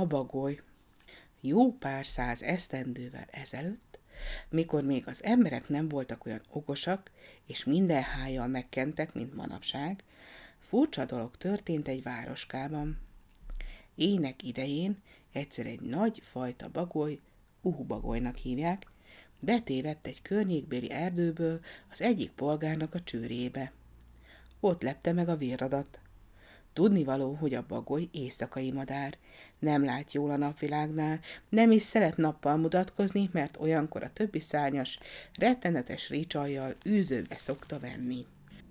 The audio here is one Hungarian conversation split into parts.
a bagoly. Jó pár száz esztendővel ezelőtt, mikor még az emberek nem voltak olyan okosak, és minden hájjal megkentek, mint manapság, furcsa dolog történt egy városkában. Ének idején egyszer egy nagy fajta bagoly, uhubagolynak hívják, betévedt egy környékbéli erdőből az egyik polgárnak a csőrébe. Ott lepte meg a virradat. Tudnivaló, hogy a bagoly éjszakai madár. Nem lát jól a napvilágnál, nem is szeret nappal mutatkozni, mert olyankor a többi szárnyas, rettenetes ricsajjal űzőbe szokta venni.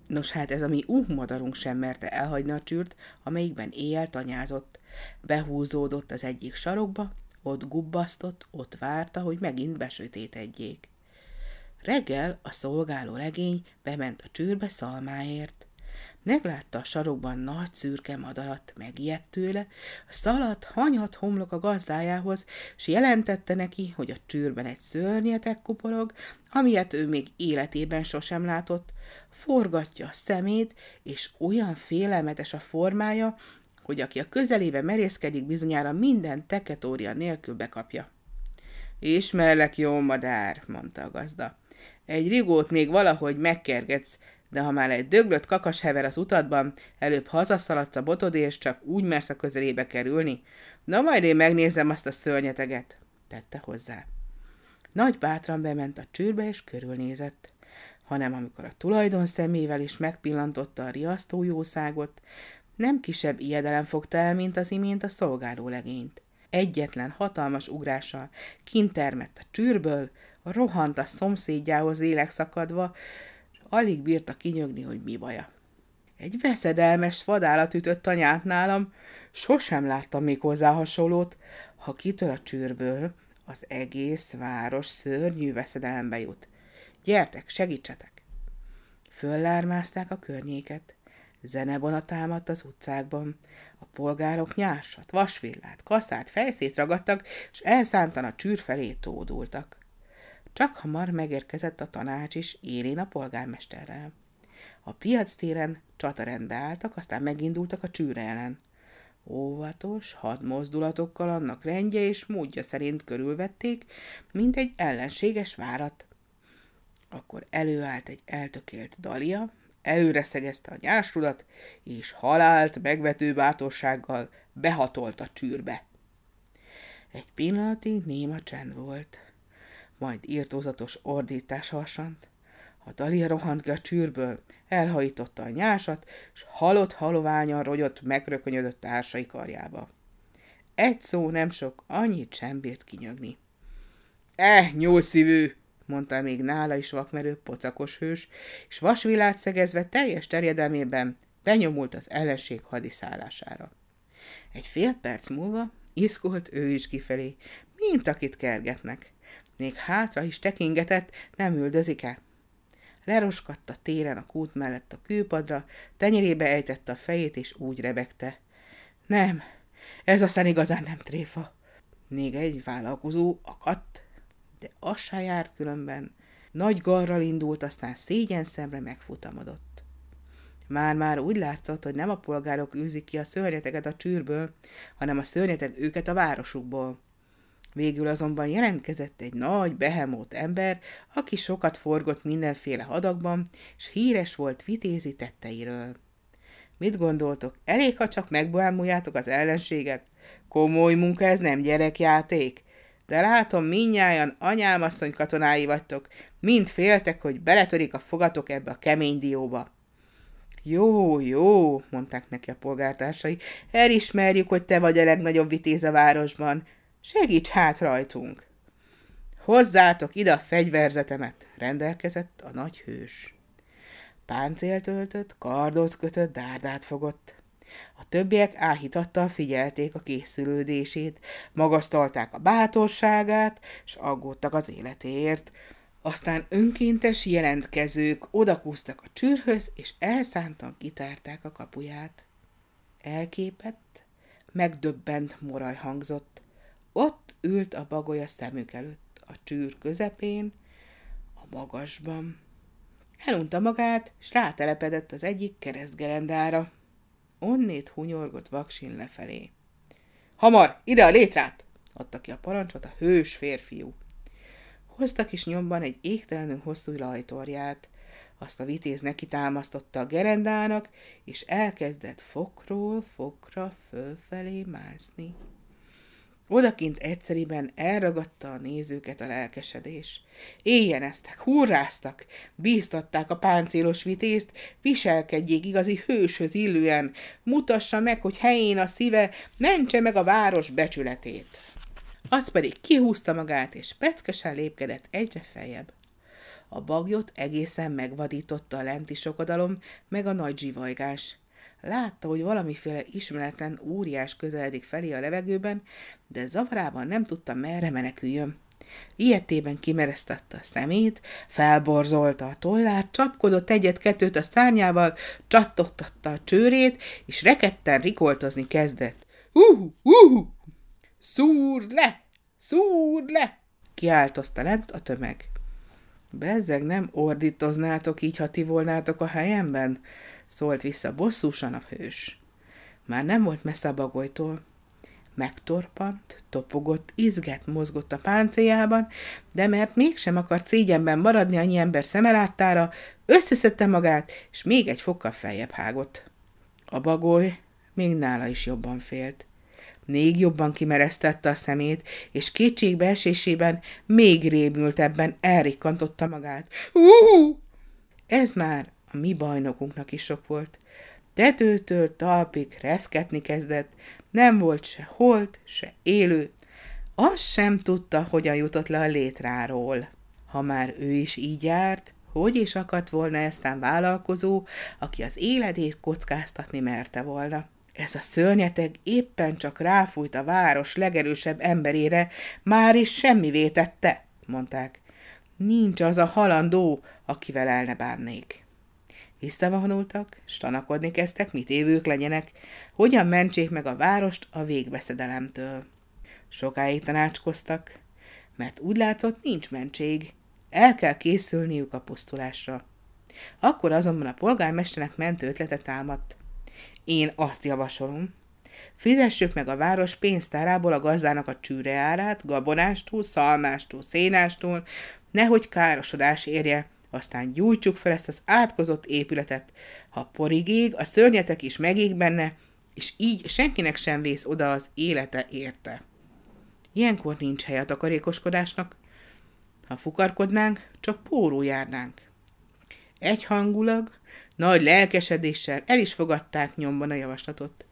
Nos hát ez a mi madarunk sem merte elhagyni a csürt, amelyikben éjjel tanyázott. Behúzódott az egyik sarokba, ott gubbasztott, ott várta, hogy megint besötétedjék. Reggel a szolgáló legény bement a csűrbe szalmáért. Meglátta a sarokban nagy szürke madarat, megijedt tőle, szaladt, hanyatt homlok a gazdájához, s jelentette neki, hogy a csűrben egy szörnyetek kuporog, amilyet ő még életében sosem látott, forgatja a szemét, és olyan félelmetes a formája, hogy aki a közelébe merészkedik, bizonyára minden teketória nélkül bekapja. Ismerlek, jó madár, mondta a gazda. Egy rigót még valahogy megkergetsz, de ha már egy döglött kakas hever az utadban, előbb hazaszaladsz a botod, és csak úgy mersz a közelébe kerülni. Na majd én megnézem azt a szörnyeteget, tette hozzá. Nagy bátran bement a csőrbe, és körülnézett, hanem amikor a tulajdon szemével is megpillantotta a riasztó jószágot, nem kisebb ijedelem fogta el, mint az imént a szolgáló legényt. Egyetlen hatalmas ugrással kintermett a csűrből, rohant a szomszédjához lélekszakadva, és alig bírta kinyögni, hogy mi baja. Egy veszedelmes vadállat ütött anyát nálam, sosem láttam még hozzá hasonlót, ha kitör a csűrből, az egész város szörnyű veszedelembe jut. Gyertek, segítsetek! Föllármázták a környéket. Zenebona támadt az utcákban. A polgárok nyársat, vasvillát, kaszát, fejszét ragadtak, és elszántan a csűr felé tódultak. Csak hamar megérkezett a tanács is Érén a polgármesterrel. A piac téren csatarendbe álltak, aztán megindultak a csűr ellen. Óvatos, hadmozdulatokkal annak rendje és módja szerint körülvették, mint egy ellenséges várat. Akkor előállt egy eltökélt Dalia, előre szegezte a nyársrudat, és halált megvető bátorsággal behatolt a csűrbe. Egy pillanatig néma csend volt, majd írtózatos ordítás harsant. A Dalia rohant ki a csűrből, elhajította a nyásat, s halott-haloványan rogyott, megrökönyödött társai karjába. Egy szó nem sok, annyit sem bírt kinyögni. Nyúlszívű! Mondta még nála is vakmerő pocakos hős, és vasvillát szegezve teljes terjedelmében benyomult az ellenség hadiszállására. Egy fél perc múlva iszkolt ő is kifelé, mint akit kergetnek. Még hátra is tekingetett, nem üldözik-e. Leroskadt a téren a kút mellett a kőpadra, tenyerébe ejtette a fejét, és úgy rebegte. Nem, ez aztán igazán nem tréfa. Még egy vállalkozó akadt, de az se járt különben, nagy garral indult, aztán szégyen szemre megfutamodott. Már-már úgy látszott, hogy nem a polgárok űzik ki a szörnyeteget a csűrből, hanem a szörnyeteg őket a városukból. Végül azonban jelentkezett egy nagy, behemót ember, aki sokat forgott mindenféle hadakban, s híres volt vitézi tetteiről. Mit gondoltok, elég, ha csak megbámuljátok az ellenséget? Komoly munka ez, nem gyerekjáték? De látom, mindnyájan anyámasszony katonái vagytok, mind féltek, hogy beletörik a fogatok ebbe a kemény dióba. Jó, jó, mondták neki a polgártársai, elismerjük, hogy te vagy a legnagyobb vitéz a városban. Segíts hát rajtunk! Hozzátok ide a fegyverzetemet, rendelkezett a nagy hős. Páncélt öltött, kardot kötött, dárdát fogott. A többiek áhítattal figyelték a készülődését, magasztalták a bátorságát, s aggódtak az életéért. Aztán önkéntes jelentkezők odakúztak a csűrhöz, és elszántan kitárták a kapuját. Elképett, megdöbbent moraj hangzott. Ott ült a bagoly a szemük előtt, a csűr közepén, a magasban. Elunta magát, s rátelepedett az egyik keresztgerendára. Onnét hunyorgott vaksin lefelé. Hamar, ide a létrát! Adta ki a parancsot a hős férfiú. Hoztak is nyomban egy égtelenül hosszú lajtorját. Azt a vitéz neki támasztotta a gerendának, és elkezdett fokról fokra fölfelé mászni. Odakint egyszeriben elragadta a nézőket a lelkesedés. Éjjel eztek, hurráztak, bíztatták a páncélos vitézt, viselkedjék igazi hőshöz illően, mutassa meg, hogy helyén a szíve, mentse meg a város becsületét. Az pedig kihúzta magát, és peckesen lépkedett egyre feljebb. A baglyot egészen megvadította a lenti sokadalom, meg a nagy zsivajgás. Látta, hogy valamiféle ismeretlen óriás közeledik felé a levegőben, de zavarában nem tudta, merre meneküljön. Ilyetében kimeresztette a szemét, felborzolta a tollát, csapkodott egyet-kettőt a szárnyával, csattogtatta a csőrét, és rekedten rikoltozni kezdett. Hú, hú! Szúrd le! Szúrd le! Kiáltozta lent a tömeg. Bezzeg, nem ordítoznátok így, ha ti volnátok a helyemben? Szólt vissza bosszúsan a hős. Már nem volt messze a bagolytól. Megtorpant, topogott, izgett, mozgott a páncéljában, de mert mégsem akart szégyenben maradni annyi ember szemelátára, összeszedte magát, és még egy fokkal feljebb hágott. A bagoly még nála is jobban félt. Még jobban kimeresztette a szemét, és kétségbeesésében még rémültebben elrikkantotta magát. Hú! Ez már a mi bajnokunknak is sok volt. Tetőtől talpig reszketni kezdett, nem volt se holt, se élő. Azt sem tudta, hogyan jutott le a létráról. Ha már ő is így járt, hogy is akadt volna eztán vállalkozó, aki az életét kockáztatni merte volna. Ez a szörnyeteg éppen csak ráfújt a város legerősebb emberére, már is semmivé tette, mondták. Nincs az a halandó, akivel el ne bánnék. Visszavonultak, s tanakodni kezdtek, mit évők legyenek, hogyan mentsék meg a várost a végveszedelemtől. Sokáig tanácskoztak, mert úgy látszott, nincs mentség, el kell készülniük a pusztulásra. Akkor azonban a polgármesternek mentő ötlete támadt. Én azt javasolom. Fizessük meg a város pénztárából a gazdának a csűre árát, gabonástól, szalmástól, szénástól, nehogy károsodás érje, aztán gyújtsuk fel ezt az átkozott épületet. Ha porig ég, a szörnyetek is megég benne, és így senkinek sem vész oda az élete érte. Ilyenkor nincs hely a takarékoskodásnak. Ha fukarkodnánk, csak pórul járnánk. Egyhangulag, nagy lelkesedéssel el is fogadták nyomban a javaslatot.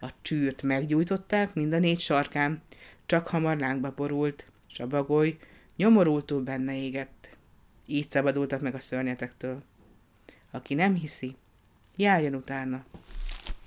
A csűrt meggyújtották mind a 4 sarkán, csak hamar lángba borult, s a bagoly nyomorultul benne égett. Így szabadultak meg a szörnyetektől. Aki nem hiszi, járjon utána.